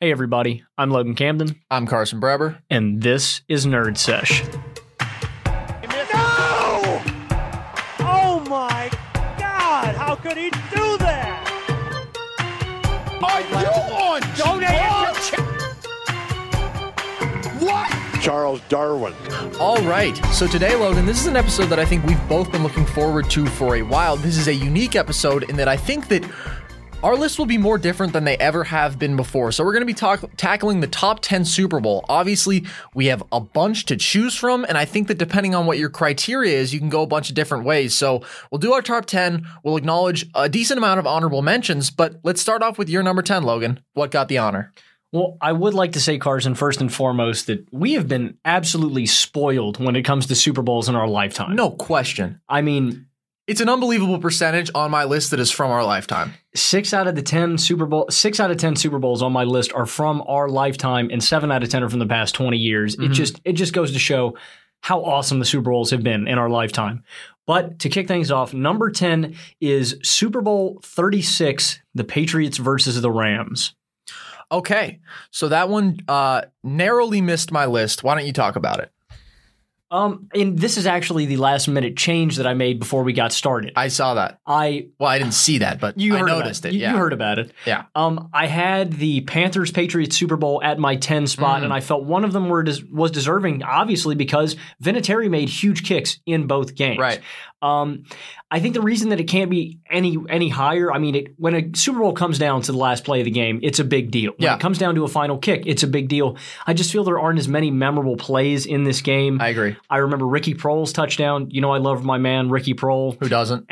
Hey everybody, I'm Logan Camden. I'm Carson Brabber. And this is Nerd Sesh. No! Oh my God, how could he do that? Are you on drugs? What? Charles Darwin. All right, so today, Logan, this is an episode that I think we've both been looking forward to for a while. This is a unique episode in that I think that our list will be more different than they ever have been before. So we're going to be tackling the top 10 Super Bowl. Obviously, we have a bunch to choose from, and I think that depending on what your criteria is, you can go a bunch of different ways. So we'll do our top 10. We'll acknowledge a decent amount of honorable mentions, but let's start off with your number 10, Logan. What got the honor? Well, I would like to say, Carson, first and foremost, that we have been absolutely spoiled when it comes to Super Bowls in our lifetime. No question. I mean, it's an unbelievable percentage on my list that is from our lifetime. Six out of 10 Super Bowls on my list are from our lifetime, and 7 out of 10 are from the past 20 years. Mm-hmm. It just goes to show how awesome the Super Bowls have been in our lifetime. But to kick things off, number 10 is Super Bowl 36, the Patriots versus the Rams. Okay, so that one narrowly missed my list. Why don't you talk about it? And this is actually the last minute change that I made before we got started. I saw that. I didn't see that, but you noticed it. You heard about it. Yeah. I had the Panthers-Patriots Super Bowl at my 10 spot, and I felt one of them was deserving, obviously, because Vinatieri made huge kicks in both games. Right. I think the reason that it can't be any higher, I mean, when a Super Bowl comes down to the last play of the game, it's a big deal. When it comes down to a final kick, it's a big deal. I just feel there aren't as many memorable plays in this game. I agree. I remember Ricky Proehl's touchdown. You know, I love my man, Ricky Proehl. Who doesn't?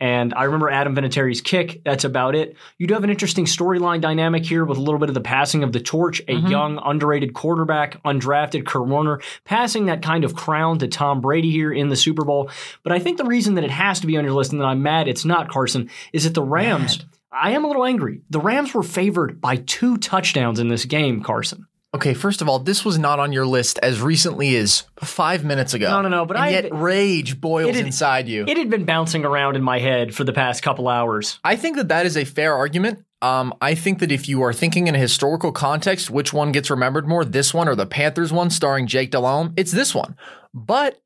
And I remember Adam Vinatieri's kick. That's about it. You do have an interesting storyline dynamic here with a little bit of the passing of the torch, a young, underrated quarterback, undrafted Kurt Warner, passing that kind of crown to Tom Brady here in the Super Bowl. But I think the reason that it has to be on your list and that I'm mad it's not, Carson, is that the Rams, I am a little angry. The Rams were favored by 2 touchdowns in this game, Carson. Okay, first of all, this was not on your list as recently as 5 minutes ago. No, but yet rage boils inside you. It had been bouncing around in my head for the past couple hours. I think that is a fair argument. I think that if you are thinking in a historical context, which one gets remembered more, this one or the Panthers one starring Jake Delhomme, it's this one. But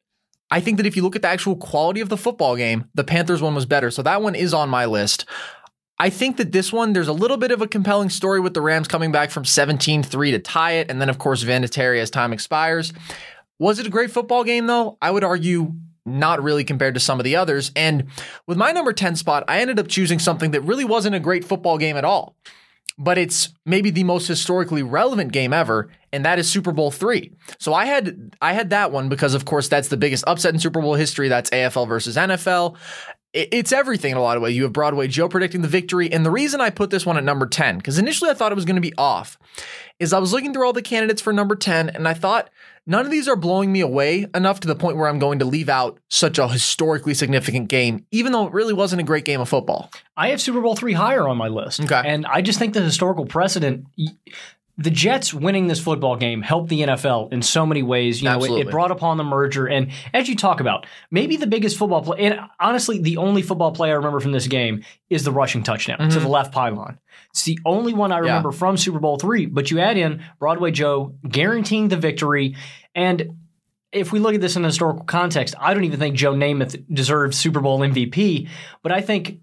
I think that if you look at the actual quality of the football game, the Panthers one was better. So that one is on my list. I think that this one, there's a little bit of a compelling story with the Rams coming back from 17-3 to tie it. And then, of course, Vinatieri as time expires. Was it a great football game, though? I would argue not really compared to some of the others. And with my number 10 spot, I ended up choosing something that really wasn't a great football game at all. But it's maybe the most historically relevant game ever, and that is Super Bowl III. So I had that one because, of course, that's the biggest upset in Super Bowl history. That's AFL versus NFL. It's everything in a lot of ways. You have Broadway Joe predicting the victory. And the reason I put this one at number 10, because initially I thought it was going to be off, is I was looking through all the candidates for number 10, and I thought none of these are blowing me away enough to the point where I'm going to leave out such a historically significant game, even though it really wasn't a great game of football. I have Super Bowl III higher on my list. Okay. And I just think the historical precedent, the Jets winning this football game helped the NFL in so many ways. You know, it brought upon the merger. And as you talk about, maybe the biggest football play, and honestly, the only football play I remember from this game is the rushing touchdown to the left pylon. It's the only one I remember from Super Bowl III, but you add in Broadway Joe guaranteeing the victory. And if we look at this in a historical context, I don't even think Joe Namath deserves Super Bowl MVP, but I think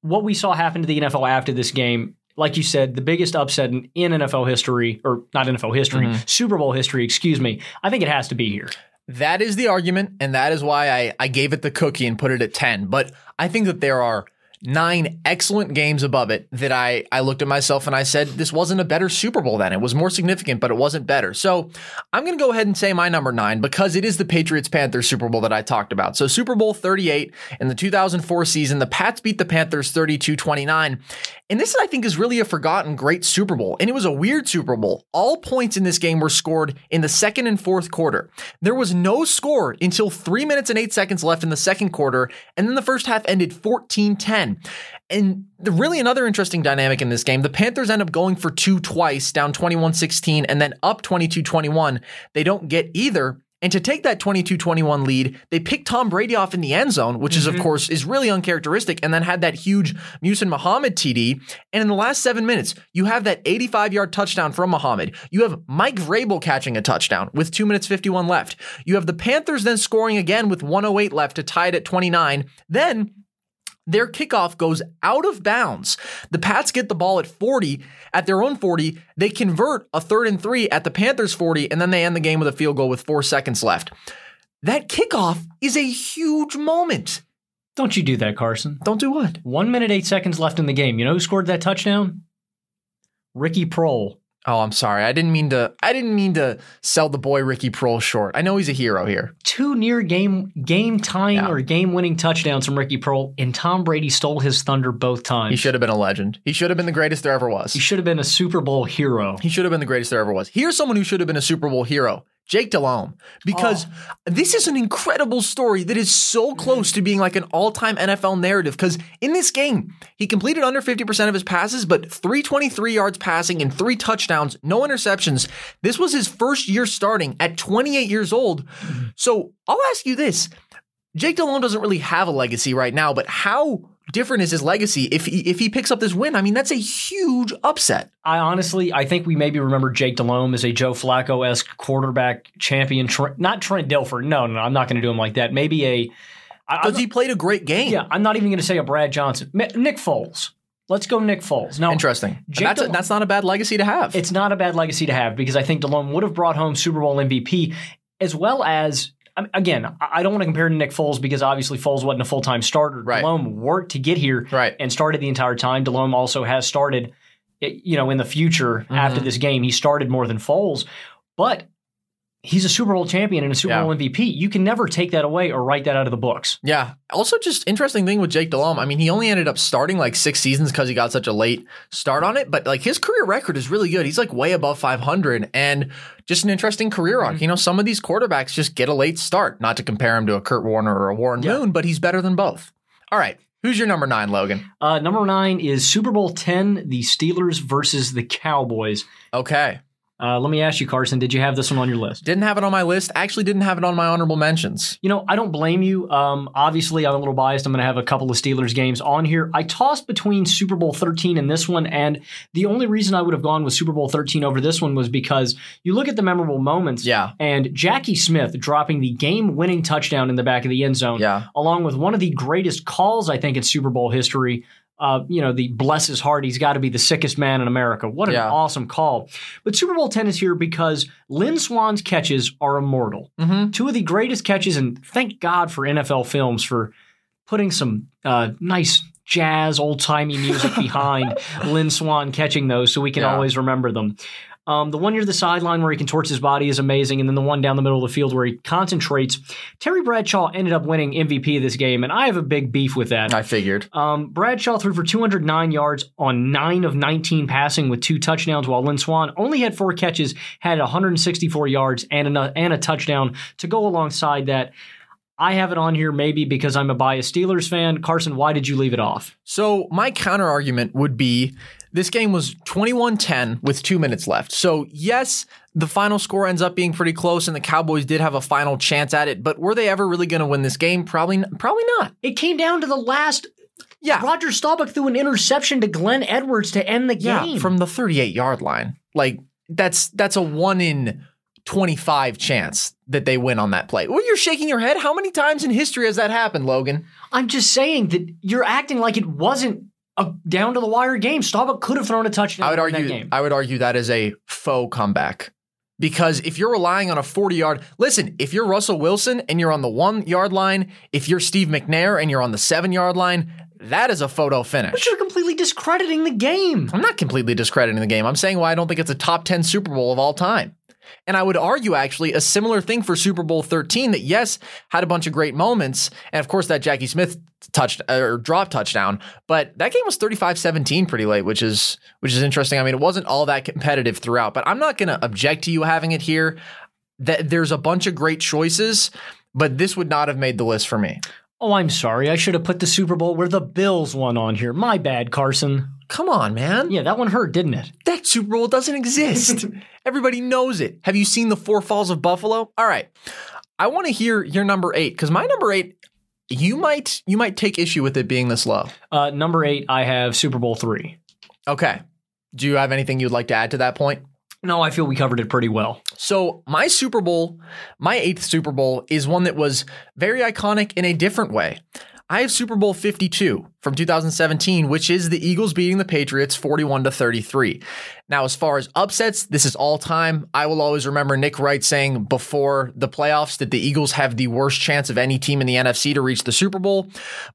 what we saw happen to the NFL after this game, like you said, the biggest upset in NFL history, or not NFL history, Super Bowl history, excuse me. I think it has to be here. That is the argument, and that is why I gave it the cookie and put it at 10. But I think that there are 9 excellent games above it that I looked at myself and I said, this wasn't a better Super Bowl then. It was more significant, but it wasn't better. So I'm going to go ahead and say my number 9 because it is the Patriots-Panthers Super Bowl that I talked about. So Super Bowl 38 in the 2004 season, the Pats beat the Panthers 32-29. And this, I think, is really a forgotten great Super Bowl. And it was a weird Super Bowl. All points in this game were scored in the second and fourth quarter. There was no score until 3 minutes and 8 seconds left in the second quarter. And then the first half ended 14-10. And really another interesting dynamic in this game, the Panthers end up going for 2 twice, down 21-16, and then up 22-21. They don't get either. And to take that 22-21 lead, they picked Tom Brady off in the end zone, which is, of course, is really uncharacteristic, and then had that huge Muhsin Muhammad TD. And in the last 7 minutes, you have that 85-yard touchdown from Muhammad. You have Mike Vrabel catching a touchdown with 2 minutes 51 left. You have the Panthers then scoring again with 1:08 left to tie it at 29. Then their kickoff goes out of bounds. The Pats get the ball at 40, at their own 40. They convert a 3rd and 3 at the Panthers' 40, and then they end the game with a field goal with 4 seconds left. That kickoff is a huge moment. Don't you do that, Carson. Don't do what? 1 minute, 8 seconds left in the game. You know who scored that touchdown? Ricky Proehl. Oh, I'm sorry. I didn't mean to sell the boy Ricky Proehl short. I know he's a hero here. 2 near game-tying or game-winning touchdowns from Ricky Proehl, and Tom Brady stole his thunder both times. He should have been a legend. He should have been the greatest there ever was. He should have been a Super Bowl hero. He should have been the greatest there ever was. Here's someone who should have been a Super Bowl hero. Jake Delhomme, because this is an incredible story that is so close to being like an all-time NFL narrative, because in this game, he completed under 50% of his passes, but 323 yards passing and 3 touchdowns, no interceptions. This was his first year starting at 28 years old. So I'll ask you this. Jake Delhomme doesn't really have a legacy right now, but how different is his legacy if he picks up this win? I mean, that's a huge upset. I think we maybe remember Jake Delhomme as a Joe Flacco-esque quarterback champion. Not Trent Dilfer. No, I'm not going to do him like that. Maybe because he played a great game. Yeah, I'm not even going to say a Brad Johnson. Nick Foles. Let's go Nick Foles. Now, interesting. That's not a bad legacy to have. It's not a bad legacy to have, because I think Delhomme would have brought home Super Bowl MVP, as well as, again, I don't want to compare to Nick Foles, because obviously Foles wasn't a full-time starter. Right. Delhomme worked to get here and started the entire time. Delhomme also has started, in the future after this game. He started more than Foles, but he's a Super Bowl champion and a Super Bowl MVP. You can never take that away or write that out of the books. Yeah. Also, just interesting thing with Jake Delhomme. I mean, he only ended up starting like 6 seasons because he got such a late start on it. But like, his career record is really good. He's like way above 500, and just an interesting career arc. You know, some of these quarterbacks just get a late start. Not to compare him to a Kurt Warner or a Warren Moon, but he's better than both. All right. Who's your number 9, Logan? Number 9 is Super Bowl X, the Steelers versus the Cowboys. Okay. Let me ask you, Carson, did you have this one on your list? Didn't have it on my list. Actually didn't have it on my honorable mentions. You know, I don't blame you. Obviously, I'm a little biased. I'm going to have a couple of Steelers games on here. I tossed between Super Bowl 13 and this one, and the only reason I would have gone with Super Bowl 13 over this one was because you look at the memorable moments, and Jackie Smith dropping the game-winning touchdown in the back of the end zone, along with one of the greatest calls, I think, in Super Bowl history. The bless his heart, he's got to be the sickest man in America. What an awesome call. But Super Bowl X is here because Lynn Swann's catches are immortal. Two of the greatest catches, and thank God for NFL Films for putting some nice jazz, old-timey music behind Lynn Swann catching those so we can always remember them. The one near the sideline where he contorts his body is amazing, and then the one down the middle of the field where he concentrates. Terry Bradshaw ended up winning MVP of this game, and I have a big beef with that. I figured. Bradshaw threw for 209 yards on 9 of 19 passing with 2 touchdowns, while Lynn Swann only had 4 catches, had 164 yards, and a touchdown to go alongside that. I have it on here maybe because I'm a biased Steelers fan. Carson, why did you leave it off? So my counter argument would be this game was 21-10 with 2 minutes left. So yes, the final score ends up being pretty close, and the Cowboys did have a final chance at it. But were they ever really going to win this game? Probably not. It came down to the last. Yeah. Roger Staubach threw an interception to Glenn Edwards to end the game. Yeah, from the 38-yard line. Like, that's a 1 in 25 chance that they win on that play. Well, you're shaking your head. How many times in history has that happened, Logan? I'm just saying that you're acting like it wasn't a down-to-the-wire game. Staubach could have thrown a touchdown in that game. I would argue that is a faux comeback. Because if you're relying on a 40-yard... Listen, if you're Russell Wilson and you're on the 1-yard line, if you're Steve McNair and you're on the 7-yard line, that is a photo finish. But you're completely discrediting the game. I'm not completely discrediting the game. I'm saying why I don't think it's a top 10 Super Bowl of all time. And I would argue, actually, a similar thing for Super Bowl 13 that, yes, had a bunch of great moments. And, of course, that Jackie Smith drop touchdown. But that game was 35-17 pretty late, which is interesting. I mean, it wasn't all that competitive throughout. But I'm not going to object to you having it here. There's a bunch of great choices, but this would not have made the list for me. Oh, I'm sorry. I should have put the Super Bowl where the Bills won on here. My bad, Carson. Come on, man. Yeah, that one hurt, didn't it? That Super Bowl doesn't exist. Everybody knows it. Have you seen the Four Falls of Buffalo? All right. I want to hear your number 8, because my number 8, you might take issue with it being this low. Number 8, I have Super Bowl III. Okay. Do you have anything you'd like to add to that point? No, I feel we covered it pretty well. So my Super Bowl, my 8th Super Bowl, is one that was very iconic in a different way. I have Super Bowl 52 from 2017, which is the Eagles beating the Patriots 41-33. Now, as far as upsets, this is all time. I will always remember Nick Wright saying before the playoffs that the Eagles have the worst chance of any team in the NFC to reach the Super Bowl.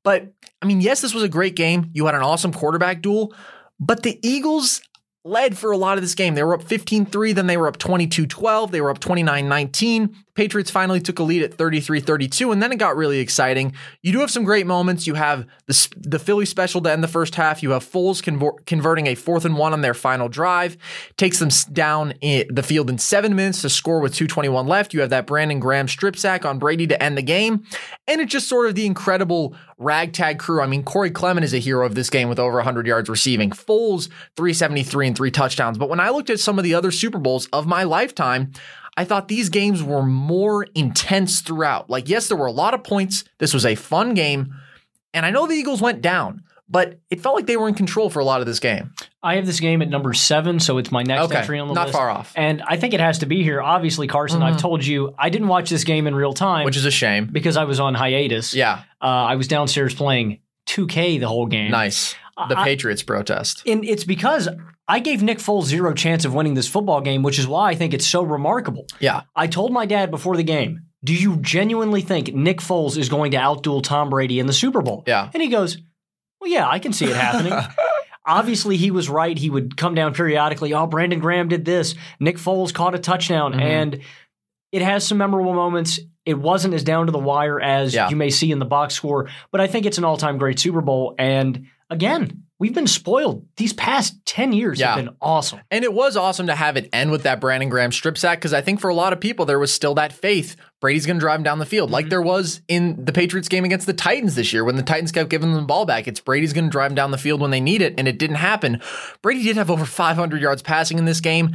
But I mean, yes, this was a great game. You had an awesome quarterback duel, but the Eagles led for a lot of this game. They were up 15-3, then they were up 22-12, they were up 29-19. Patriots finally took a lead at 33-32, and then it got really exciting. You do have some great moments. You have the Philly special to end the first half. You have Foles converting a 4th and 1 on their final drive. Takes them down the field in 7 minutes to score with 2:21 left. You have that Brandon Graham strip sack on Brady to end the game. And it's just sort of the incredible ragtag crew. I mean, Corey Clement is a hero of this game with over 100 yards receiving. Foles, 373 and 3 touchdowns. But when I looked at some of the other Super Bowls of my lifetime, I thought these games were more intense throughout. Like, yes, there were a lot of points. This was a fun game. And I know the Eagles went down, but it felt like they were in control for a lot of this game. I have this game at number 7, so it's my next entry on the list. Not far off. And I think it has to be here. Obviously, Carson, I've told you, I didn't watch this game in real time. Which is a shame. Because I was on hiatus. Yeah. I was downstairs playing 2K the whole game. Nice. The Patriots protest. And it's because I gave Nick Foles zero chance of winning this football game, which is why I think it's so remarkable. Yeah. I told my dad before the game, do you genuinely think Nick Foles is going to outduel Tom Brady in the Super Bowl? Yeah. And he goes, well, yeah, I can see it happening. Obviously, he was right. He would come down periodically. Oh, Brandon Graham did this. Nick Foles caught a touchdown. Mm-hmm. And it has some memorable moments. It wasn't as down to the wire as you may see in the box score. But I think it's an all-time great Super Bowl. And again, we've been spoiled. These past 10 years have been awesome. And it was awesome to have it end with that Brandon Graham strip sack, because I think for a lot of people, there was still that faith Brady's going to drive him down the field, like there was in the Patriots game against the Titans this year when the Titans kept giving them the ball back. It's Brady's going to drive him down the field when they need it, and it didn't happen. Brady did have over 500 yards passing in this game.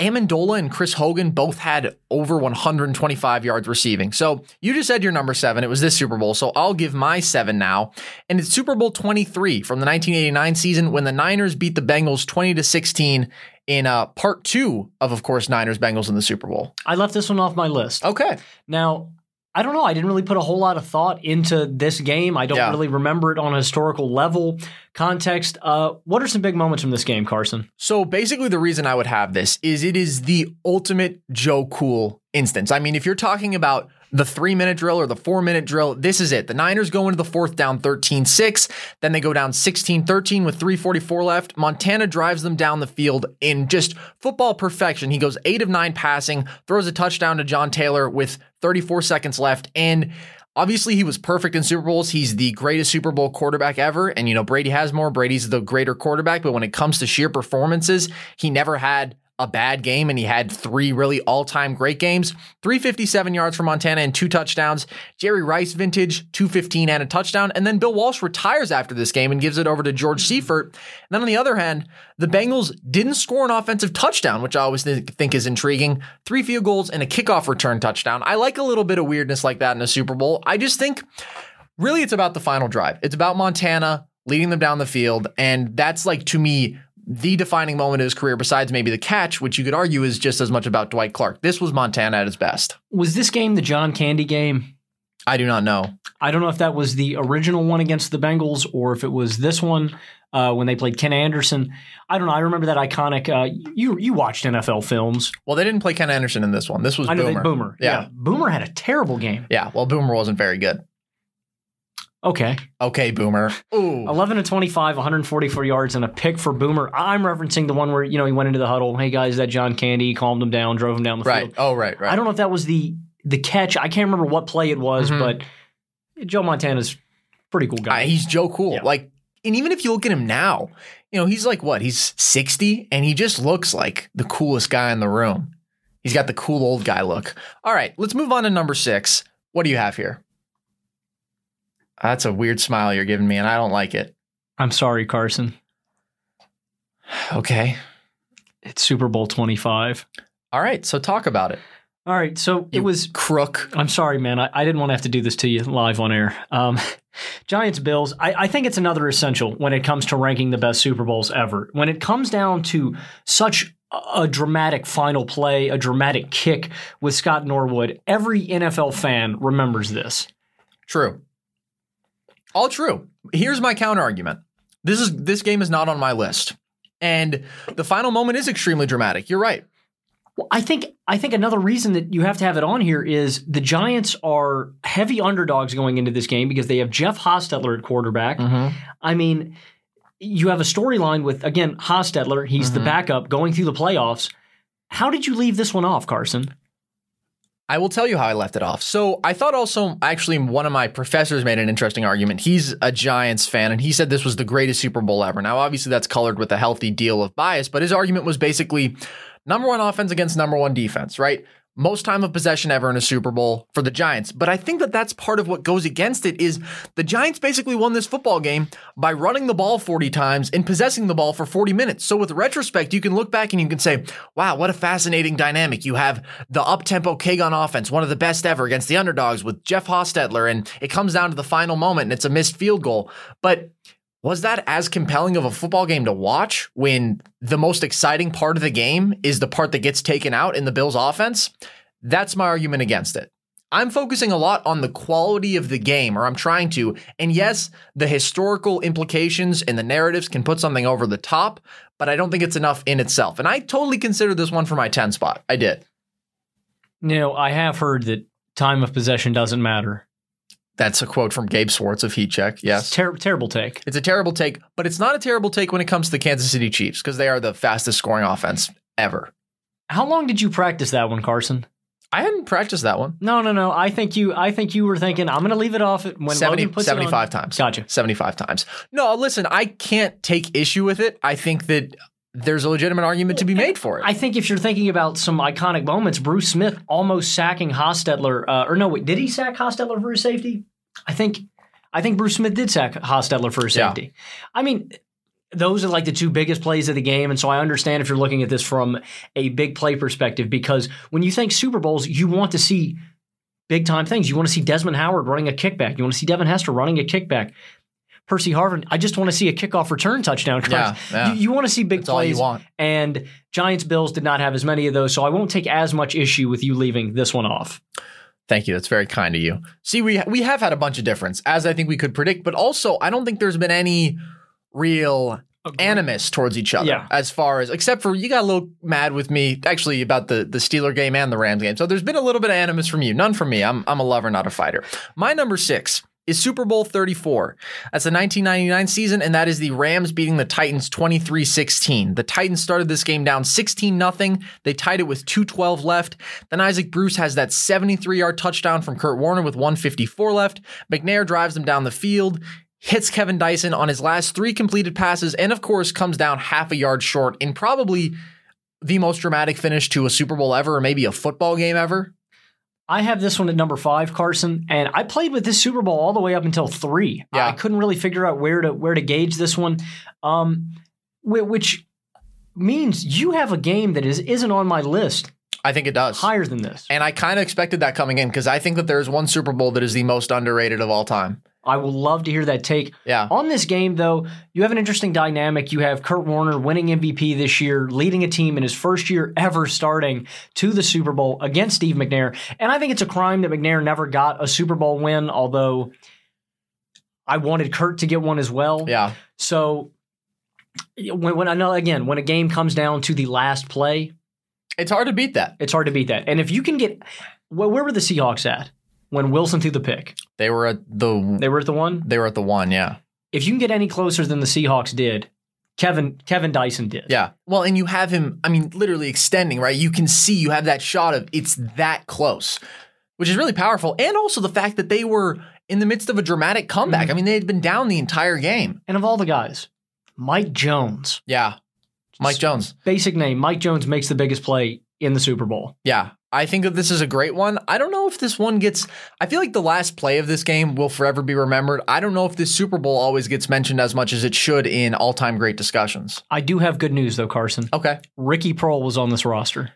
Amendola and Chris Hogan both had over 125 yards receiving. So you just said your number 7. It was this Super Bowl. So I'll give my 7 now. And it's Super Bowl 23 from the 1989 season when the Niners beat the Bengals 20-16 in part 2 of course, Niners-Bengals in the Super Bowl. I left this one off my list. Okay. Now, I don't know. I didn't really put a whole lot of thought into this game. I don't really remember it on a historical level context. What are some big moments from this game, Carson? So basically the reason I would have this is it is the ultimate Joe Cool instance. I mean, if you're talking about the 3-minute drill or the 4-minute drill, this is it. The Niners go into the fourth down 13-6. Then they go down 16-13 with 3:44 left. Montana drives them down the field in just football perfection. He goes 8 of 9 passing, throws a touchdown to John Taylor with 34 seconds left. And obviously, he was perfect in Super Bowls. He's the greatest Super Bowl quarterback ever. And, you know, Brady has more. Brady's the greater quarterback. But when it comes to sheer performances, he never had a bad game, and he had 3 really all-time great games. 357 yards for Montana and 2 touchdowns. Jerry Rice vintage, 215 and a touchdown. And then Bill Walsh retires after this game and gives it over to George Seifert. And then on the other hand, the Bengals didn't score an offensive touchdown, which I always think is intriguing. 3 field goals and a kickoff return touchdown. I like a little bit of weirdness like that in a Super Bowl. I just think really it's about the final drive. It's about Montana leading them down the field. And that's, like, to me, the defining moment of his career, besides maybe the catch, which you could argue is just as much about Dwight Clark. This was Montana at his best. Was this game the John Candy game? I do not know. I don't know if that was the original one against the Bengals or if it was this one when they played Ken Anderson. I don't know. I remember that iconic. You watched NFL films. Well, they didn't play Ken Anderson in this one. This was Boomer. Boomer. Yeah. Boomer had a terrible game. Yeah. Well, Boomer wasn't very good. Okay. Okay, Boomer. Ooh. 11 of 25, 144 yards, and a pick for Boomer. I'm referencing the one where, you know, he went into the huddle. Hey, guys, that John Candy calmed him down, drove him down the field. Oh, right. I don't know if that was the catch. I can't remember what play it was, but Joe Montana's a pretty cool guy. He's Joe Cool. Yeah. Like, and even if you look at him now, you know, he's like, what? He's 60, and he just looks like the coolest guy in the room. He's got the cool old guy look. All right, let's move on to number 6. What do you have here? That's a weird smile you're giving me, and I don't like it. I'm sorry, Carson. Okay. It's Super Bowl 25. All right, so talk about it. All right, so it was crook. I'm sorry, man. I didn't want to have to do this to you live on air. Giants-Bills, I think it's another essential when it comes to ranking the best Super Bowls ever. When it comes down to such a dramatic final play, a dramatic kick with Scott Norwood, every NFL fan remembers this. True. All true. Here's my counter-argument. This game is not on my list. And the final moment is extremely dramatic. You're right. Well, I think another reason that you have to have it on here is the Giants are heavy underdogs going into this game because they have Jeff Hostetler at quarterback. Mm-hmm. I mean, you have a storyline with, again, Hostetler. He's the backup going through the playoffs. How did you leave this one off, Carson? I will tell you how I left it off. So I thought also, actually, one of my professors made an interesting argument. He's a Giants fan, and he said this was the greatest Super Bowl ever. Now, obviously, that's colored with a healthy deal of bias, but his argument was basically number one offense against number one defense, right? Most time of possession ever in a Super Bowl for the Giants. But I think that that's part of what goes against it is the Giants basically won this football game by running the ball 40 times and possessing the ball for 40 minutes. So with retrospect, you can look back and you can say, wow, what a fascinating dynamic. You have the up-tempo Kagan offense, one of the best ever against the underdogs with Jeff Hostetler, and it comes down to the final moment and it's a missed field goal. But was that as compelling of a football game to watch when the most exciting part of the game is the part that gets taken out in the Bills offense? That's my argument against it. I'm focusing a lot on the quality of the game, or I'm trying to. And yes, the historical implications and the narratives can put something over the top, but I don't think it's enough in itself. And I totally considered this one for my 10 spot. I did. You know, I have heard that time of possession doesn't matter. That's a quote from Gabe Swartz of Heat Check. Yes. It's terrible take. It's a terrible take, but it's not a terrible take when it comes to the Kansas City Chiefs because they are the fastest scoring offense ever. How long did you practice that one, Carson? I hadn't practiced that one. No. I think you were thinking, I'm going to leave it off when 75 times. Gotcha. 75 times. No, listen, I can't take issue with it. I think that there's a legitimate argument to be made for it. I think if you're thinking about some iconic moments, Bruce Smith almost sacking Hostetler, did he sack Hostetler for his safety? I think Bruce Smith did sack Hostetler for his safety. Yeah. I mean, those are like the two biggest plays of the game, and so I understand if you're looking at this from a big play perspective, because when you think Super Bowls, you want to see big-time things. You want to see Desmond Howard running a kickback. You want to see Devin Hester running a kickback. Percy Harvin, I just want to see a kickoff return touchdown. Yeah. You want to see big That's plays. All you want. And Giants-Bills did not have as many of those, so I won't take as much issue with you leaving this one off. Thank you. That's very kind of you. See, we have had a bunch of difference, as I think we could predict, but also I don't think there's been any real animus towards each other as far as, except for you got a little mad with me, actually, about the Steeler game and the Rams game. So there's been a little bit of animus from you. None from me. I'm a lover, not a fighter. My number 6 is Super Bowl 34. That's the 1999 season, and that is the Rams beating the Titans 23-16. The Titans started this game down 16-0. They tied it with 2:12 left. Then Isaac Bruce has that 73-yard touchdown from Kurt Warner with 1:54 left. McNair drives them down the field, hits Kevin Dyson on his last 3 completed passes, and of course comes down half a yard short in probably the most dramatic finish to a Super Bowl ever, or maybe a football game ever. I have this one at number 5, Carson, and I played with this Super Bowl all the way up until 3. Yeah. I couldn't really figure out where to gauge this one, which means you have a game that isn't on my list. I think it does. Higher than this. And I kind of expected that coming in because I think that there is one Super Bowl that is the most underrated of all time. I would love to hear that take. Yeah. On this game, though, you have an interesting dynamic. You have Kurt Warner winning MVP this year, leading a team in his first year ever starting to the Super Bowl against Steve McNair. And I think it's a crime that McNair never got a Super Bowl win, although I wanted Kurt to get one as well. Yeah. So when a game comes down to the last play, it's hard to beat that. It's hard to beat that. And if you can get where were the Seahawks at when Wilson threw the pick? They were at the one? They were at the 1, yeah. If you can get any closer than the Seahawks did, Kevin Dyson did. Yeah. Well, and you have him, I mean, literally extending, right? You can see you have that shot of it's that close, which is really powerful. And also the fact that they were in the midst of a dramatic comeback. Mm-hmm. I mean, they had been down the entire game. And of all the guys, Mike Jones. Yeah. Mike Jones. Basic name. Mike Jones makes the biggest play in the Super Bowl. Yeah. I think that this is a great one. I don't know if this one gets... I feel like the last play of this game will forever be remembered. I don't know if this Super Bowl always gets mentioned as much as it should in all-time great discussions. I do have good news, though, Carson. Okay. Ricky Proehl was on this roster.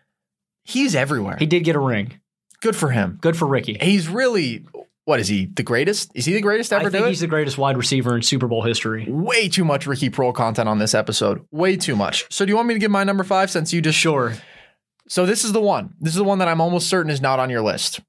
He's everywhere. He did get a ring. Good for him. Good for Ricky. He's really, what is he, the greatest? Is he the greatest ever? I think he's the greatest wide receiver in Super Bowl history. Way too much Ricky Proehl content on this episode. Way too much. So do you want me to give my number five since you just... Sure. So this is the one. This is the one that I'm almost certain is not on your list.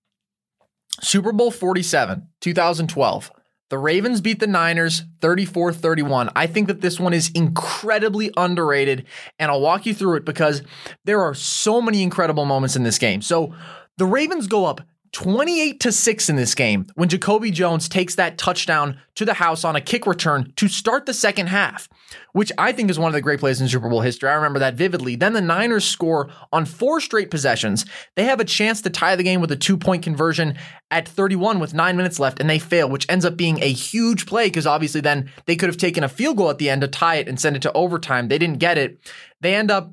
Super Bowl 47, 2012. The Ravens beat the Niners 34-31. I think that this one is incredibly underrated, and I'll walk you through it because there are so many incredible moments in this game. So the Ravens go up 28-6 in this game when Jacoby Jones takes that touchdown to the house on a kick return to start the second half, which I think is one of the great plays in Super Bowl history. I remember that vividly. Then the Niners score on four straight possessions. They have a chance to tie the game with a two-point conversion at 31 with 9 minutes left, and they fail, which ends up being a huge play because obviously then they could have taken a field goal at the end to tie it and send it to overtime. They didn't get it. They end up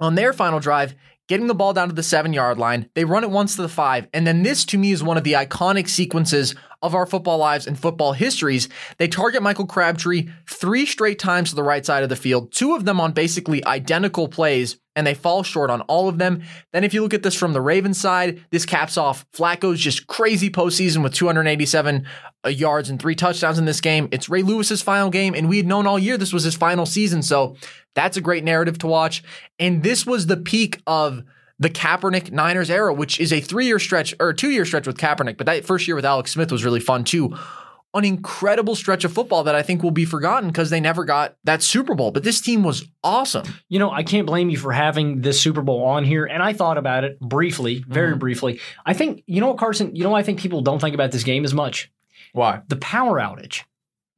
on their final drive getting the ball down to the 7-yard line. They run it once to the 5. And then this, to me, is one of the iconic sequences of our football lives and football histories. They target Michael Crabtree 3 straight times to the right side of the field, 2 of them on basically identical plays, and they fall short on all of them. Then if you look at this from the Ravens side, this caps off Flacco's just crazy postseason with 287 yards and 3 touchdowns in this game. It's Ray Lewis's final game, and we had known all year this was his final season, so that's a great narrative to watch. And this was the peak of the Kaepernick Niners era, which is a 3-year stretch or 2-year stretch with Kaepernick, but that first year with Alex Smith was really fun too. An incredible stretch of football that I think will be forgotten because they never got that Super Bowl. But this team was awesome. You know, I can't blame you for having this Super Bowl on here. And I thought about it briefly, very briefly. I think, you know what, Carson, you know why I think people don't think about this game as much? Why? The power outage.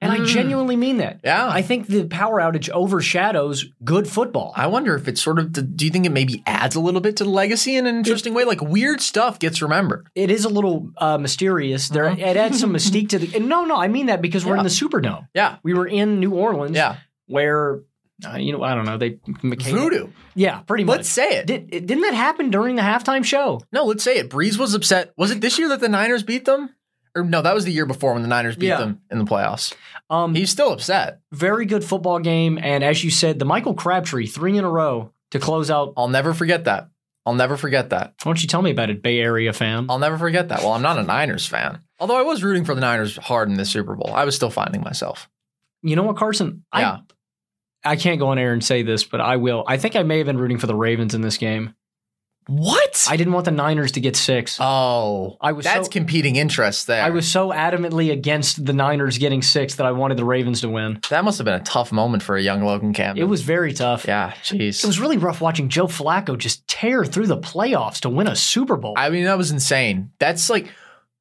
And I genuinely mean that. Yeah. I think the power outage overshadows good football. I wonder if it's sort of, do you think it maybe adds a little bit to the legacy in an interesting way? Like weird stuff gets remembered. It is a little mysterious. There, it adds some mystique to the, and no, I mean that because we're in the Superdome. Yeah. We were in New Orleans. Yeah. Where, you know, I don't know. They became voodoo. Yeah, pretty much. Let's say it. Didn't that happen during the halftime show? No, let's say it. Breeze was upset. Was it this year that the Niners beat them? Or no, that was the year before when the Niners beat them in the playoffs. He's still upset. Very good football game. And as you said, the Michael Crabtree, 3 in a row to close out. I'll never forget that. I'll never forget that. Why don't you tell me about it, Bay Area fan? I'll never forget that. Well, I'm not a Niners fan. Although I was rooting for the Niners hard in this Super Bowl. I was still finding myself. You know what, Carson? Yeah. I can't go on air and say this, but I will. I think I may have been rooting for the Ravens in this game. What? I didn't want the Niners to get 6. Oh, that's competing interest there. I was so adamantly against the Niners getting 6 that I wanted the Ravens to win. That must have been a tough moment for a young Logan Camden. It was very tough. Yeah, jeez. It was really rough watching Joe Flacco just tear through the playoffs to win a Super Bowl. I mean, that was insane. That's like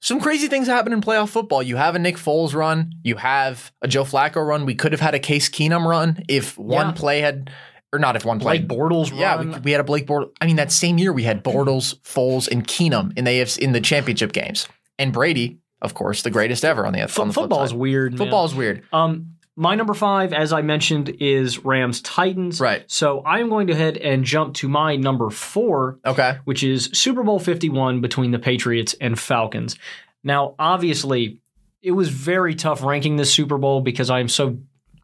some crazy things happen in playoff football. You have a Nick Foles run. You have a Joe Flacco run. We could have had a Case Keenum run if one play had... Or not if one played. Blake Bortles run. Yeah, we had a Blake Bortles. I mean, that same year we had Bortles, Foles, and Keenum in the championship games. And Brady, of course, the greatest ever on the flip side. Football is weird. Football is weird. My number 5, as I mentioned, is Rams-Titans. Right. So I'm going to head and jump to my number 4, which is Super Bowl 51 between the Patriots and Falcons. Now, obviously, it was very tough ranking this Super Bowl because I am so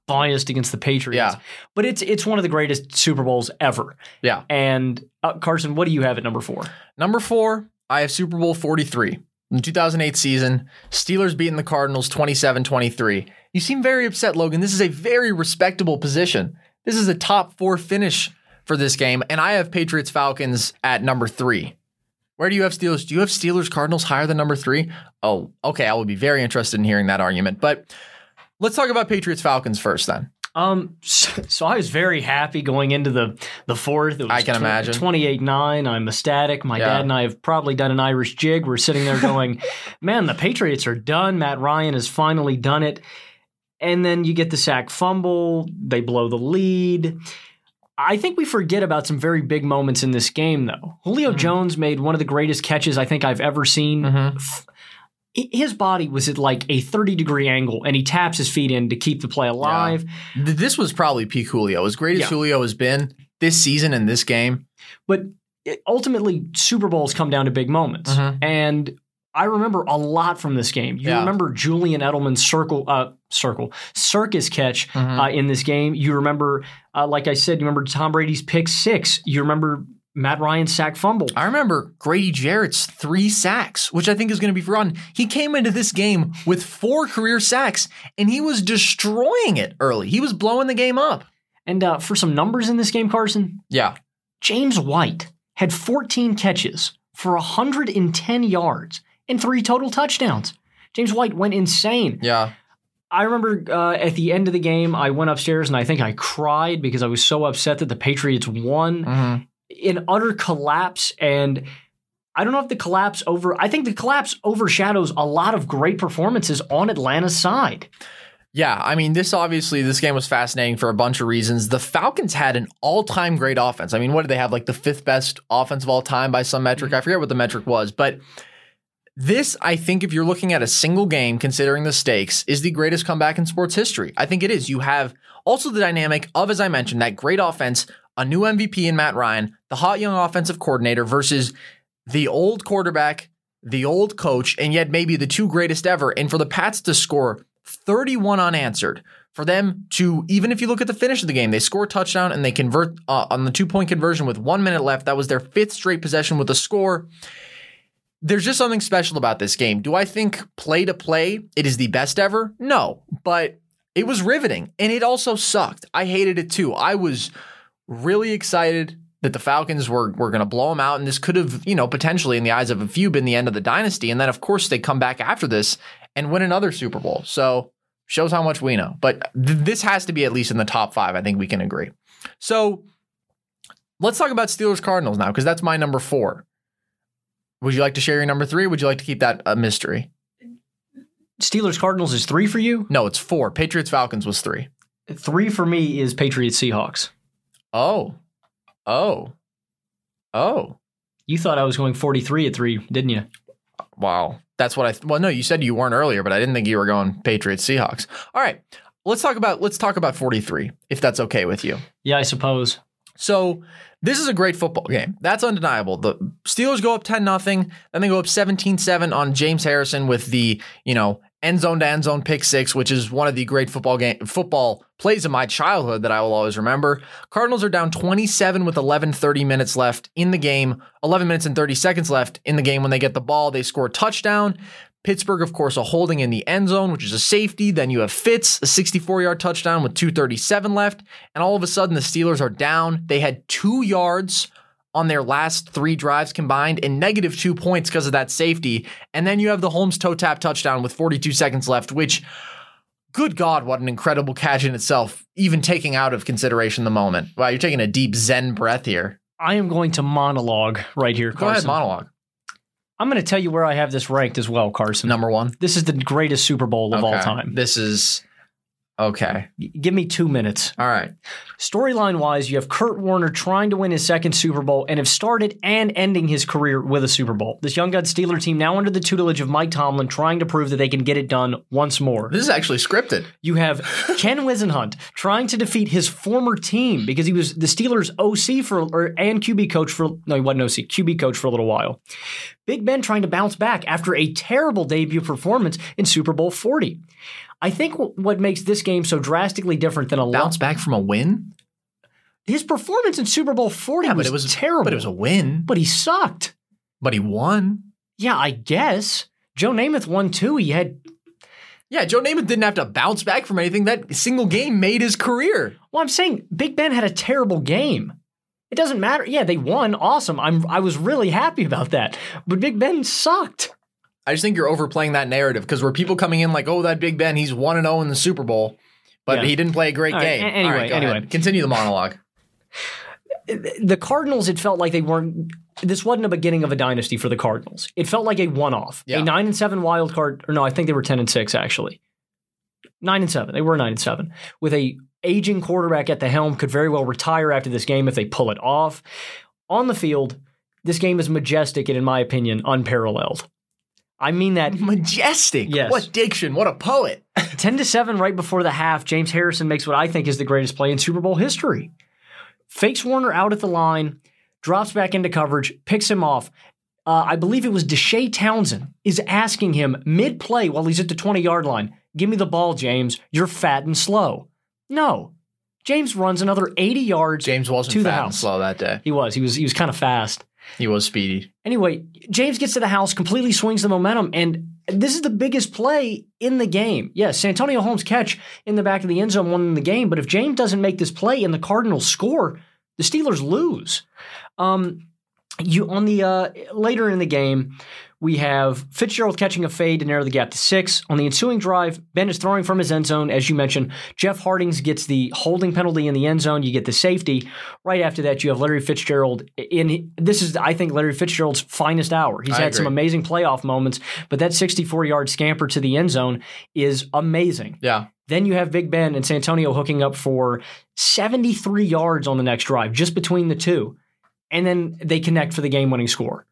biased against the Patriots, but it's one of the greatest Super Bowls ever. Yeah. And Carson, what do you have at number 4? Number 4, I have Super Bowl 43 in the 2008 season. Steelers beating the Cardinals 27-23. You seem very upset, Logan. This is a very respectable position. This is a top 4 finish for this game, and I have Patriots Falcons at number 3. Where do you have Steelers? Do you have Steelers Cardinals higher than number 3? Oh, okay. I would be very interested in hearing that argument, but. Let's talk about Patriots-Falcons first, then. So I was very happy going into the fourth. It was I can imagine. 28-9. I'm ecstatic. My dad and I have probably done an Irish jig. We're sitting there going, man, the Patriots are done. Matt Ryan has finally done it. And then you get the sack fumble. They blow the lead. I think we forget about some very big moments in this game, though. Julio Jones made one of the greatest catches I think I've ever seen. His body was at like a 30-degree angle, and he taps his feet in to keep the play alive. Yeah. This was probably peak Julio. As great as Julio has been this season and this game. But ultimately, Super Bowls come down to big moments. And I remember a lot from this game. You remember Julian Edelman's circus catch in this game. You remember, like I said, you remember Tom Brady's pick 6. You remember Matt Ryan sack fumble. I remember Grady Jarrett's 3 sacks, which I think is going to be forgotten. He came into this game with 4 career sacks, and he was destroying it early. He was blowing the game up. And for some numbers in this game, Carson. Yeah. James White had 14 catches for 110 yards and 3 total touchdowns. James White went insane. Yeah. I remember at the end of the game, I went upstairs and I think I cried because I was so upset that the Patriots won. Mm-hmm. In utter collapse, and I don't know if the collapse I think the collapse overshadows a lot of great performances on Atlanta's side. Yeah, I mean, this game was fascinating for a bunch of reasons. The Falcons had an all-time great offense. I mean, what did they have? Like the 5th best offense of all time by some metric? I forget what the metric was, but this, I think, if you're looking at a single game, considering the stakes, is the greatest comeback in sports history. I think it is. You have also the dynamic of, as I mentioned, that great offense, a new MVP in Matt Ryan, the hot young offensive coordinator versus the old quarterback, the old coach, and yet maybe the 2 greatest ever. And for the Pats to score 31 unanswered, for them to, even if you look at the finish of the game, they score a touchdown and they convert on the 2-point conversion with 1 minute left. That was their 5th straight possession with a score. There's just something special about this game. Do I think play to play, it is the best ever? No, but it was riveting and it also sucked. I hated it too. I was really excited that the Falcons were going to blow them out, and this could have, you know, potentially in the eyes of a few been the end of the dynasty. And then, of course, they come back after this and win another Super Bowl. So shows how much we know. But this has to be at least in the top 5. I think we can agree. So let's talk about Steelers-Cardinals now, because that's my number 4. Would you like to share your number 3? Or would you like to keep that a mystery? Steelers-Cardinals is 3 for you? No, it's 4. Patriots-Falcons was 3. 3 for me is Patriots-Seahawks. Oh. You thought I was going 43 at 3, didn't you? Wow. That's what well, no, you said you weren't earlier, but I didn't think you were going Patriots, Seahawks. All right. Let's talk about 43, if that's okay with you. Yeah, I suppose. So this is a great football game. That's undeniable. The Steelers go up 10-0. Then they go up 17-7 on James Harrison with the, you know, end zone to end zone pick 6, which is one of the great football plays of my childhood that I will always remember. Cardinals are down 27 with 11 minutes and 30 seconds left in the game. When they get the ball, they score a touchdown. Pittsburgh, of course, a holding in the end zone, which is a safety. Then you have Fitz, a 64-yard touchdown with 2:37 left. And all of a sudden, the Steelers are down. They had 2 yards on their last 3 drives combined and negative 2 points because of that safety. And then you have the Holmes toe tap touchdown with 42 seconds left, which, good God, what an incredible catch in itself, even taking out of consideration the moment. Wow, you're taking a deep Zen breath here. I am going to monologue right here, Carson. Go ahead, monologue. I'm going to tell you where I have this ranked as well, Carson. Number 1. This is the greatest Super Bowl of all time. This is... Okay. Give me 2 minutes. All right. Storyline-wise, you have Kurt Warner trying to win his 2nd Super Bowl and have started and ending his career with a Super Bowl. This Young Gun Steeler team now under the tutelage of Mike Tomlin trying to prove that they can get it done once more. This is actually scripted. You have Ken Wisenhunt trying to defeat his former team because he was the Steelers' OC and QB coach QB coach for a little while. Big Ben trying to bounce back after a terrible debut performance in Super Bowl 40. I think what makes this game so drastically different than a bounce back from a win. His performance in Super Bowl 40 was terrible. But it was a win. But he sucked. But he won. Yeah, I guess Joe Namath won too. Yeah, Joe Namath didn't have to bounce back from anything. That single game made his career. Well, I'm saying Big Ben had a terrible game. It doesn't matter. Yeah, they won. Awesome. I was really happy about that. But Big Ben sucked. I just think you're overplaying that narrative because were people coming in like, oh, that Big Ben, he's 1-0 in the Super Bowl, but he didn't play a great game. Anyway. Continue the monologue. The Cardinals, it felt like this wasn't a beginning of a dynasty for the Cardinals. It felt like a one-off, a 9-7 wild card. Or no, I think they were 10-6 actually. 9-7. They were 9-7 with a aging quarterback at the helm, could very well retire after this game if they pull it off. On the field, this game is majestic and, in my opinion, unparalleled. I mean that. Majestic. Yes. What diction. What a poet. 10-7 right before the half, James Harrison makes what I think is the greatest play in Super Bowl history. Fakes Warner out at the line, drops back into coverage, picks him off. I believe it was Deshae Townsend is asking him mid-play while he's at the 20-yard line, give me the ball, James. You're fat and slow. No. James runs another 80 yards to the house. James wasn't fat and slow that day. He was. He was kind of fast. He was speedy. Anyway, James gets to the house, completely swings the momentum, and this is the biggest play in the game. Yes, Santonio Holmes' catch in the back of the end zone won the game, but if James doesn't make this play and the Cardinals score, the Steelers lose. Later in the game, we have Fitzgerald catching a fade to narrow the gap to 6. On the ensuing drive, Ben is throwing from his end zone. As you mentioned, Jeff Hardings gets the holding penalty in the end zone. You get the safety. Right after that, you have Larry Fitzgerald. This is, I think, Larry Fitzgerald's finest hour. He's had some amazing playoff moments, but that 64-yard scamper to the end zone is amazing. Yeah. Then you have Big Ben and Santonio hooking up for 73 yards on the next drive, just between the two. And then they connect for the game-winning score.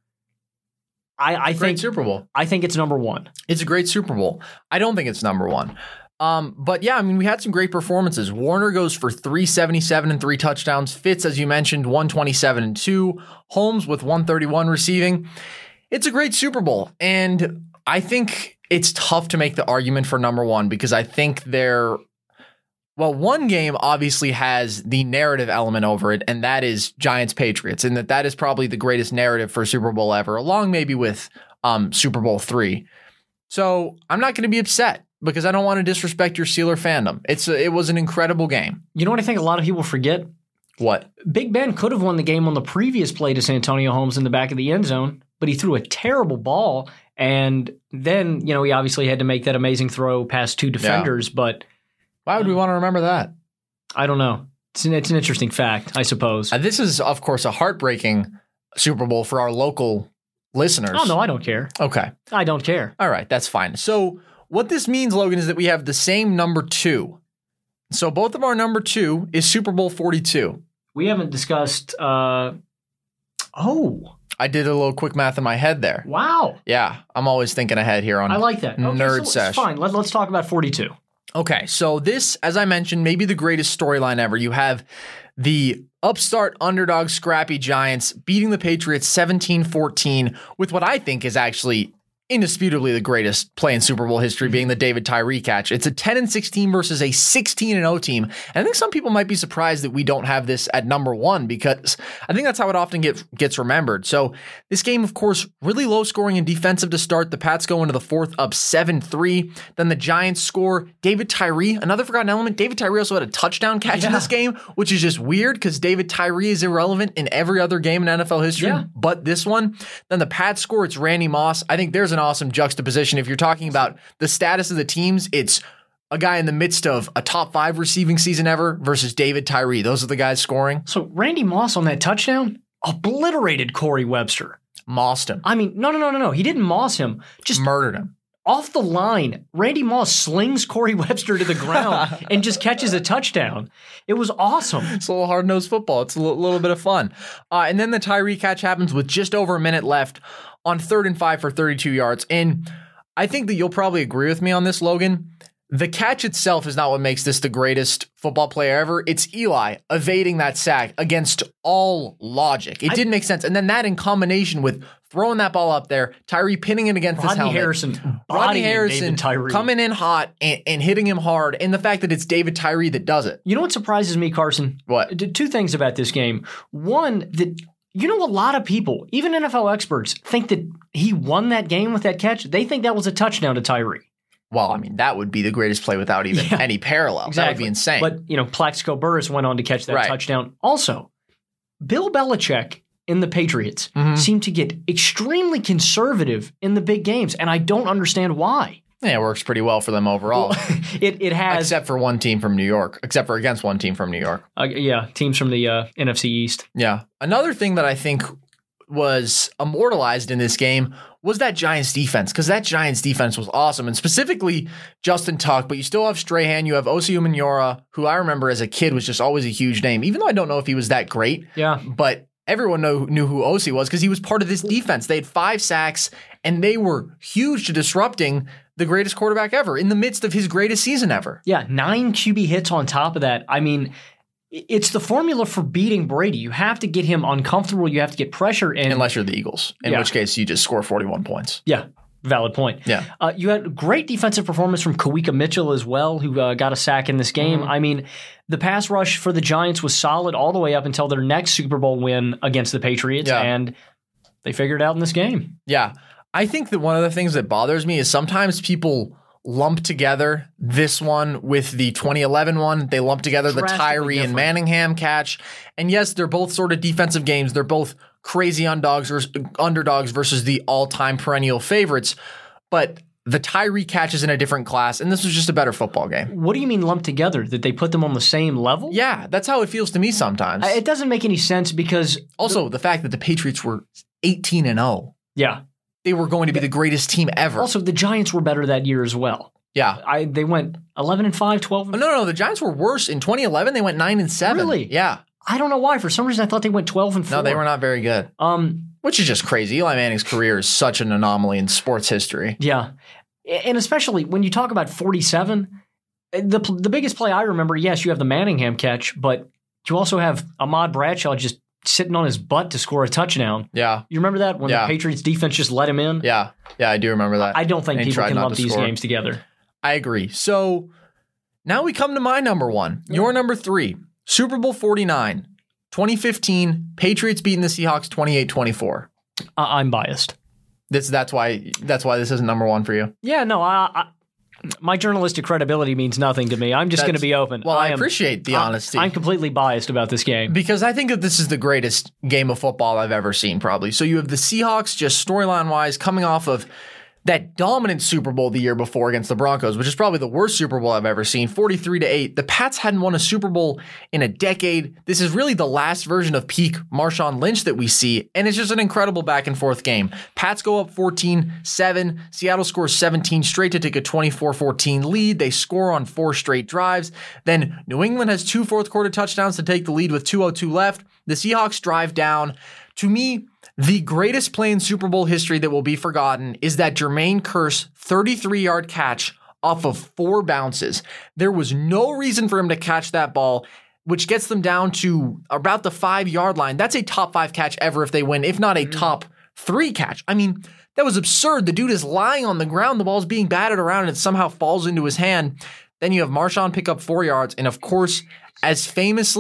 I think Super Bowl. I think it's number one. It's a great Super Bowl. I don't think it's number one. But yeah, I mean, we had some great performances. Warner goes for 377 and 3 touchdowns. Fitz, as you mentioned, 127 and 2. Holmes with 131 receiving. It's a great Super Bowl. And I think it's tough to make the argument for number one because I think they're... Well, one game obviously has the narrative element over it, and that is Giants-Patriots, and that is probably the greatest narrative for Super Bowl ever, along maybe with Super Bowl III. So I'm not going to be upset because I don't want to disrespect your Steeler fandom. It was an incredible game. You know what I think a lot of people forget? What? Big Ben could have won the game on the previous play to Santonio Holmes in the back of the end zone, but he threw a terrible ball, and then he obviously had to make that amazing throw past two defenders, but... Why would we want to remember that? I don't know. It's an interesting fact, I suppose. This is, of course, a heartbreaking Super Bowl for our local listeners. Oh, no, I don't care. Okay. I don't care. All right, that's fine. So what this means, Logan, is that we have the same number two. So both of our number two is Super Bowl 42. We haven't discussed... I did a little quick math in my head there. Wow. Yeah, I'm always thinking ahead here on Nerd Sesh. Fine, let's talk about 42. Okay, so this, as I mentioned, may be the greatest storyline ever. You have the upstart underdog scrappy Giants beating the Patriots 17-14 with what I think is actually indisputably the greatest play in Super Bowl history, being the David Tyree catch. It's a 10-16 versus a 16-0 team. And I think some people might be surprised that we don't have this at number one because I think that's how it often gets remembered. So this game, of course, really low scoring and defensive to start. The Pats go into the fourth up 7-3. Then the Giants score. David Tyree, another forgotten element. David Tyree also had a touchdown catch in this game, which is just weird because David Tyree is irrelevant in every other game in NFL history but this one. Then the Pats score. It's Randy Moss. I think there's an awesome juxtaposition. If you're talking about the status of the teams, it's a guy in the midst of a top 5 receiving season ever versus David Tyree. Those are the guys scoring. So Randy Moss on that touchdown obliterated Corey Webster. Mossed him. I mean, no. He didn't moss him. Just murdered him. Off the line, Randy Moss slings Corey Webster to the ground and just catches a touchdown. It was awesome. It's a little hard-nosed football. It's a little bit of fun. And then the Tyree catch happens with just over a minute left on 3rd and 5 for 32 yards. And I think that you'll probably agree with me on this, Logan. The catch itself is not what makes this the greatest football play ever. It's Eli evading that sack against all logic. It didn't make sense. And then that in combination with throwing that ball up there, Tyree pinning it against his helmet. Rodney Harrison coming in hot and hitting him hard. And the fact that it's David Tyree that does it. You know what surprises me, Carson? What? Two things about this game. One, that... a lot of people, even NFL experts, think that he won that game with that catch. They think that was a touchdown to Tyree. Well, I mean, that would be the greatest play without even any parallel. Exactly. That would be insane. But, Plaxico Burress went on to catch that touchdown. Also, Bill Belichick and the Patriots seem to get extremely conservative in the big games, and I don't understand why. Yeah, it works pretty well for them overall. it has. Except for against one team from New York. Teams from the NFC East. Yeah. Another thing that I think was immortalized in this game was that Giants defense, because that Giants defense was awesome, and specifically Justin Tuck, but you still have Strahan, you have Osei Umanyaora, who I remember as a kid was just always a huge name, even though I don't know if he was that great. Yeah. But everyone knew who Osei was because he was part of this defense. They had 5 sacks, and they were huge to disrupting the greatest quarterback ever in the midst of his greatest season ever. Yeah, 9 QB hits on top of that. I mean, it's the formula for beating Brady. You have to get him uncomfortable. You have to get pressure in. Unless you're the Eagles, in which case you just score 41 points. Yeah, Valid point. Yeah. You had a great defensive performance from Kawika Mitchell as well, who got a sack in this game. Mm-hmm. I mean, the pass rush for the Giants was solid all the way up until their next Super Bowl win against the Patriots, and they figured it out in this game. Yeah. I think that one of the things that bothers me is sometimes people lump together this one with the 2011 one. They lump together the Tyree and Manningham catch. And yes, they're both sort of defensive games. They're both crazy underdogs versus the all-time perennial favorites. But the Tyree catch is in a different class, and this was just a better football game. What do you mean lumped together? Did they put them on the same level? Yeah, that's how it feels to me sometimes. It doesn't make any sense because... Also, the fact that the Patriots were 18-0. Yeah. They were going to be the greatest team ever. Also, the Giants were better that year as well. Yeah. They went 11-5, 12-5. No, the Giants were worse. In 2011, they went 9-7. Really? Yeah. I don't know why. For some reason, I thought they went 12-4. No, they were not very good. Which is just crazy. Eli Manning's career is such an anomaly in sports history. Yeah. And especially when you talk about 47, the biggest play I remember, yes, you have the Manningham catch, but you also have Ahmad Bradshaw just sitting on his butt to score a touchdown. Yeah. You remember that when the Patriots defense just let him in? Yeah. Yeah, I do remember that. I don't think people can lump these games together. I agree. So now we come to my number one. Yeah. Your number three. Super Bowl 49, 2015, Patriots beating the Seahawks 28-24. I'm biased. That's why this isn't number one for you. Yeah, no, my journalistic credibility means nothing to me. I'm just going to be open. Well, I appreciate the honesty. I'm completely biased about this game. Because I think that this is the greatest game of football I've ever seen, probably. So you have the Seahawks just storyline-wise coming off of that dominant Super Bowl the year before against the Broncos, which is probably the worst Super Bowl I've ever seen, 43-8. The Pats hadn't won a Super Bowl in a decade. This is really the last version of peak Marshawn Lynch that we see, and it's just an incredible back-and-forth game. Pats go up 14-7. Seattle scores 17 straight to take a 24-14 lead. They score on four straight drives. Then New England has two fourth-quarter touchdowns to take the lead with 2:02 left. The Seahawks drive down. To me, the greatest play in Super Bowl history that will be forgotten is that Jermaine Kearse 33-yard catch off of four bounces. There was no reason for him to catch that ball, which gets them down to about the 5-yard line. That's a top five catch ever if they win, if not a top three catch. I mean, that was absurd. The dude is lying on the ground. The ball's being batted around and it somehow falls into his hand. Then you have Marshawn pick up 4 yards. And of course, as famous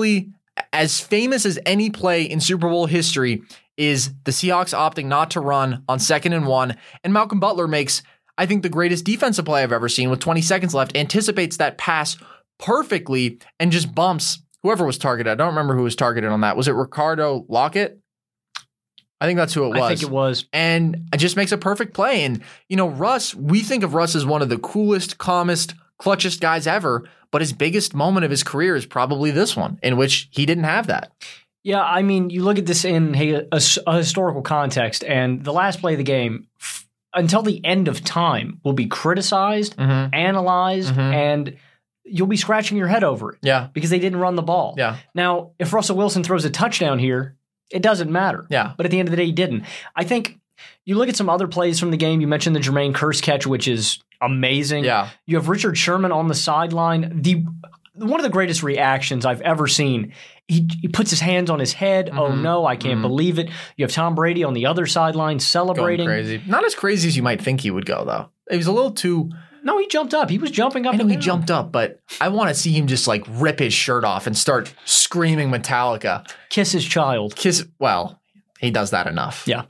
as any play in Super Bowl history is the Seahawks opting not to run on 2nd and 1, and Malcolm Butler makes, I think, the greatest defensive play I've ever seen with 20 seconds left, anticipates that pass perfectly and just bumps whoever was targeted. I don't remember who was targeted on that. Was it Ricardo Lockett? I think that's who it was. I think it was. And it just makes a perfect play. And, you know, Russ, we think of Russ as one of the coolest, calmest, clutchest guys ever, but his biggest moment of his career is probably this one, in which he didn't have that. Yeah, I mean, you look at this in a historical context, and the last play of the game, until the end of time, will be criticized, analyzed, and you'll be scratching your head over it. Yeah. Because they didn't run the ball. Yeah. Now, if Russell Wilson throws a touchdown here, it doesn't matter. Yeah. But at the end of the day, he didn't. I think you look at some other plays from the game. You mentioned the Jermaine Kearse catch, which is amazing. Yeah. You have Richard Sherman on the sideline. One of the greatest reactions I've ever seen. He puts his hands on his head. Oh, no, I can't believe it. You have Tom Brady on the other sideline celebrating. Going crazy. Not as crazy as you might think he would go, though. He was a little too... No, he jumped up. He was jumping up. I know he jumped up, but I want to see him just, like, rip his shirt off and start screaming Metallica. Kiss his child. Well, he does that enough. Yeah.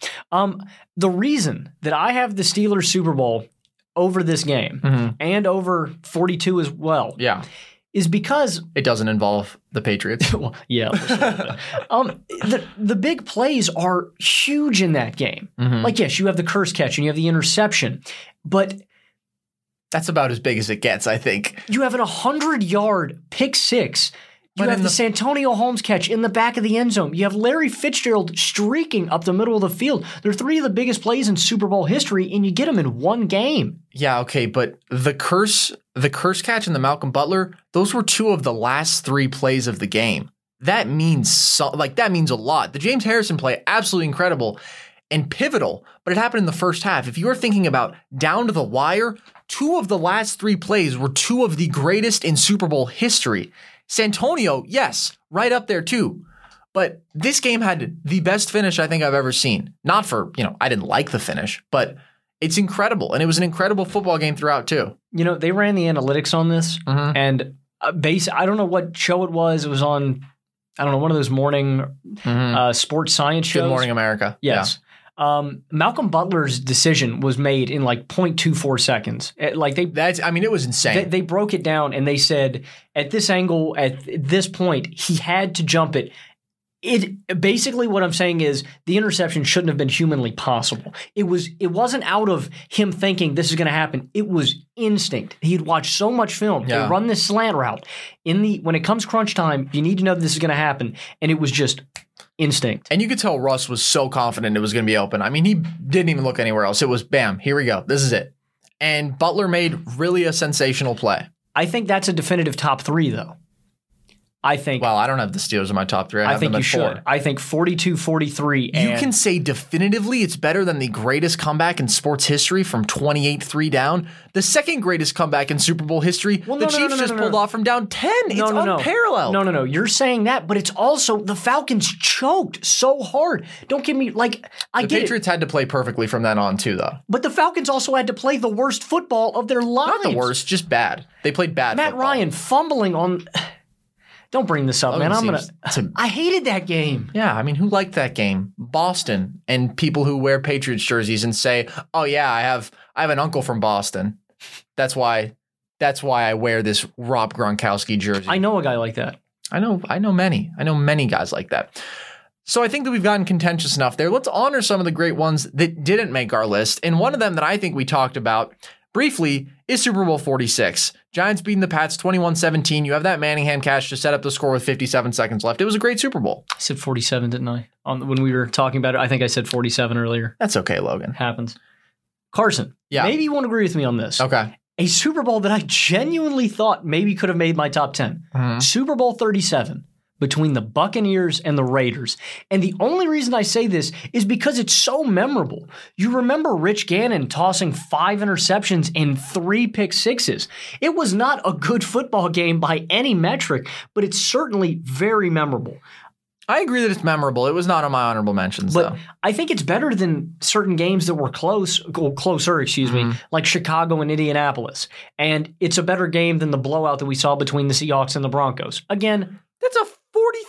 The reason that I have the Steelers Super Bowl over this game and over 42 as well... Yeah. is because... It doesn't involve the Patriots. Well, yeah. The big plays are huge in that game. Mm-hmm. Like, yes, you have the Kearse catch and you have the interception, but... That's about as big as it gets, I think. You have an 100-yard pick six. You have the Santonio Holmes catch in the back of the end zone. You have Larry Fitzgerald streaking up the middle of the field. They're three of the biggest plays in Super Bowl history, and you get them in one game. Yeah, okay, but the Kearse catch and the Malcolm Butler, those were two of the last three plays of the game. That means that means a lot. The James Harrison play, absolutely incredible and pivotal, but it happened in the first half. If you are thinking about down to the wire, two of the last three plays were two of the greatest in Super Bowl history. Santonio, yes, right up there too. But this game had the best finish I think I've ever seen. Not for, I didn't like the finish, but It's incredible. And it was an incredible football game throughout, too. You know, they ran the analytics on this. Mm-hmm. And I don't know what show it was. It was on, I don't know, one of those morning sports science shows. Good Morning America. Yes. Yeah. Malcolm Butler's decision was made in like 0.24 seconds. It was insane. They broke it down and they said at this angle, at this point, he had to jump it. It basically what I'm saying is the interception shouldn't have been humanly possible. It wasn't out of him thinking this is going to happen. It was instinct. He'd watched so much film. Yeah. They run this slant route when it comes crunch time, you need to know this is going to happen, and it was just instinct. And you could tell Russ was so confident it was going to be open. I mean, he didn't even look anywhere else. It was bam, here we go. This is it. And Butler made really a sensational play. I think that's a definitive top three, though. Well, I don't have the Steelers in my top three. I think you should. I think 42-43. And you can say definitively it's better than the greatest comeback in sports history from 28-3 down. The second greatest comeback in Super Bowl history. Well, the Chiefs pulled off from down 10. It's unparalleled. No. You're saying that, but it's also the Falcons choked so hard. Don't give me Patriots had to play perfectly from then on too, though. But the Falcons also had to play the worst football of their lives. Not the worst, just bad. They played bad. Matt Ryan fumbling on. Don't bring this up, Logan, man. I hated that game. Yeah, I mean, who liked that game? Boston and people who wear Patriots jerseys and say, "Oh yeah, I have an uncle from Boston. That's why I wear this Rob Gronkowski jersey." I know a guy like that. I know many guys like that. So I think that we've gotten contentious enough there. Let's honor some of the great ones that didn't make our list. And one of them that I think we talked about briefly is Super Bowl 46. Giants beating the Pats 21-17. You have that Manningham catch to set up the score with 57 seconds left. It was a great Super Bowl. I said 47, didn't I? When we were talking about it, I think I said 47 earlier. That's okay, Logan. Happens. Carson, maybe you won't agree with me on this. Okay. A Super Bowl that I genuinely thought maybe could have made my top 10. Mm-hmm. Super Bowl 37 between the Buccaneers and the Raiders. And the only reason I say this is because it's so memorable. You remember Rich Gannon tossing 5 interceptions and 3 pick sixes. It was not a good football game by any metric, but it's certainly very memorable. I agree that it's memorable. It was not on my honorable mentions, though. I think it's better than certain games that were closer, like Chicago and Indianapolis. And it's a better game than the blowout that we saw between the Seahawks and the Broncos. Again, that's a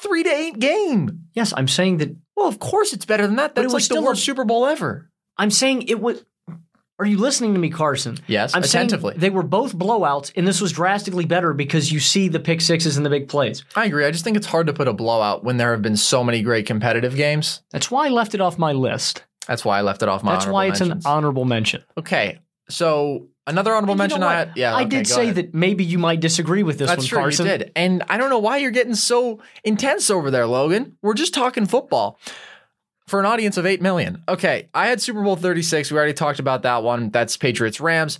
43-8 game. Yes, I'm saying that. Well, of course it's better than that. That's like the worst Super Bowl ever. I'm saying it was. Are you listening to me, Carson? Yes, I'm attentively. They were both blowouts, and this was drastically better because you see the pick sixes and the big plays. I agree. I just think it's hard to put a blowout when there have been so many great competitive games. That's why I left it off my list. That's why I left it off my honorable mentions. That's why it's an honorable mention. Okay, so another honorable mention I had. Yeah, I did say that maybe you might disagree with this one, Carson. That's true, you did. And I don't know why you're getting so intense over there, Logan. We're just talking football for an audience of 8 million. Okay, I had Super Bowl 36. We already talked about that one. That's Patriots-Rams.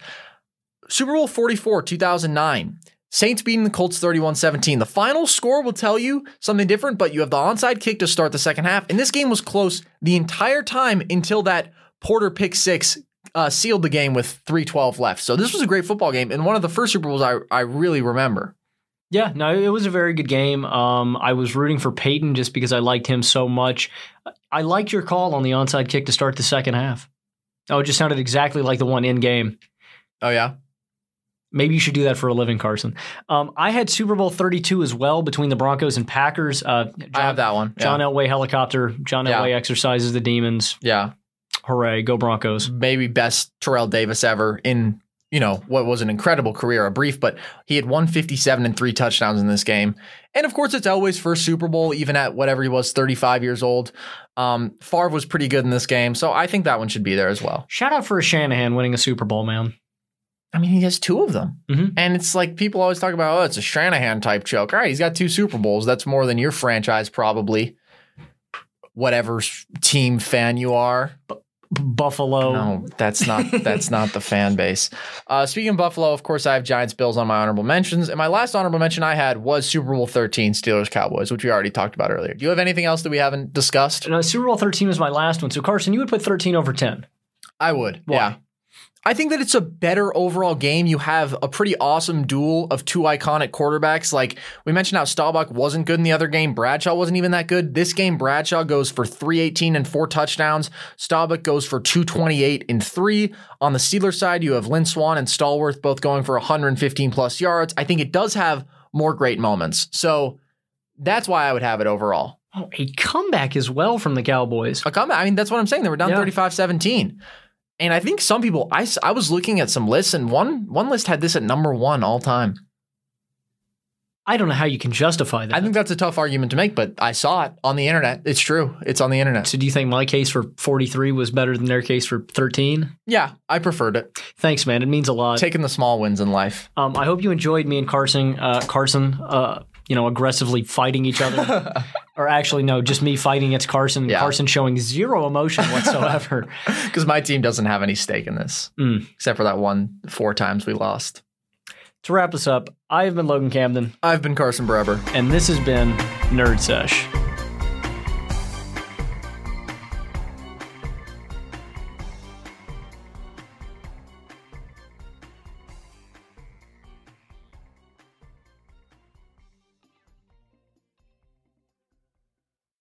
Super Bowl 44, 2009. Saints beating the Colts 31-17. The final score will tell you something different, but you have the onside kick to start the second half. And this game was close the entire time until that Porter pick six sealed the game with 3:12 left. So this was a great football game and one of the first Super Bowls I really remember. Yeah, no, it was a very good game. I was rooting for Peyton just because I liked him so much. I liked your call on the onside kick to start the second half. Oh, it just sounded exactly like the one in game. Oh, yeah? Maybe you should do that for a living, Carson. I had Super Bowl 32 as well between the Broncos and Packers. I have that one. Yeah. John Elway helicopter. John Elway exercises the demons. Yeah. Hooray, go Broncos. Maybe best Terrell Davis ever in, you know, what was an incredible career, a brief, but he had 157 and 3 touchdowns in this game. And of course, it's Elway's first Super Bowl, even at whatever he was, 35 years old. Favre was pretty good in this game, so I think that one should be there as well. Shout out for Shanahan winning a Super Bowl, man. I mean, he has 2 of them. Mm-hmm. And it's like people always talk about, oh, it's a Shanahan-type joke. All right, he's got 2 Super Bowls. That's more than your franchise, probably. Whatever team fan you are. Buffalo. No, that's not the fan base. Speaking of Buffalo, of course, I have Giants Bills on my honorable mentions. And my last honorable mention I had was Super Bowl 13 Steelers Cowboys, which we already talked about earlier. Do you have anything else that we haven't discussed? No, Super Bowl 13 was my last one. So Carson, you would put 13 over 10. I would. Why? Yeah. I think that it's a better overall game. You have a pretty awesome duel of two iconic quarterbacks. Like we mentioned how Staubach wasn't good in the other game. Bradshaw wasn't even that good. This game, Bradshaw goes for 318 and 4 touchdowns. Staubach goes for 228 and 3. On the Steelers side, you have Lynn Swann and Stallworth both going for 115 plus yards. I think it does have more great moments. So that's why I would have it overall. Oh, a comeback as well from the Cowboys. A comeback. I mean, that's what I'm saying. They were down 35-17. And I think some people, I was looking at some lists, and one list had this at number one all time. I don't know how you can justify that. I think that's a tough argument to make, but I saw it on the internet. It's true. It's on the internet. So do you think my case for 43 was better than their case for 13? Yeah, I preferred it. Thanks, man. It means a lot. Taking the small wins in life. I hope you enjoyed me and Carson, you know, aggressively fighting each other. Or actually, no, just me fighting against Carson. Yeah. Carson showing zero emotion whatsoever. Because my team doesn't have any stake in this, except for that 1-4 times we lost. To wrap us up, I've been Logan Camden. I've been Carson Brabber. And this has been Nerd Sesh.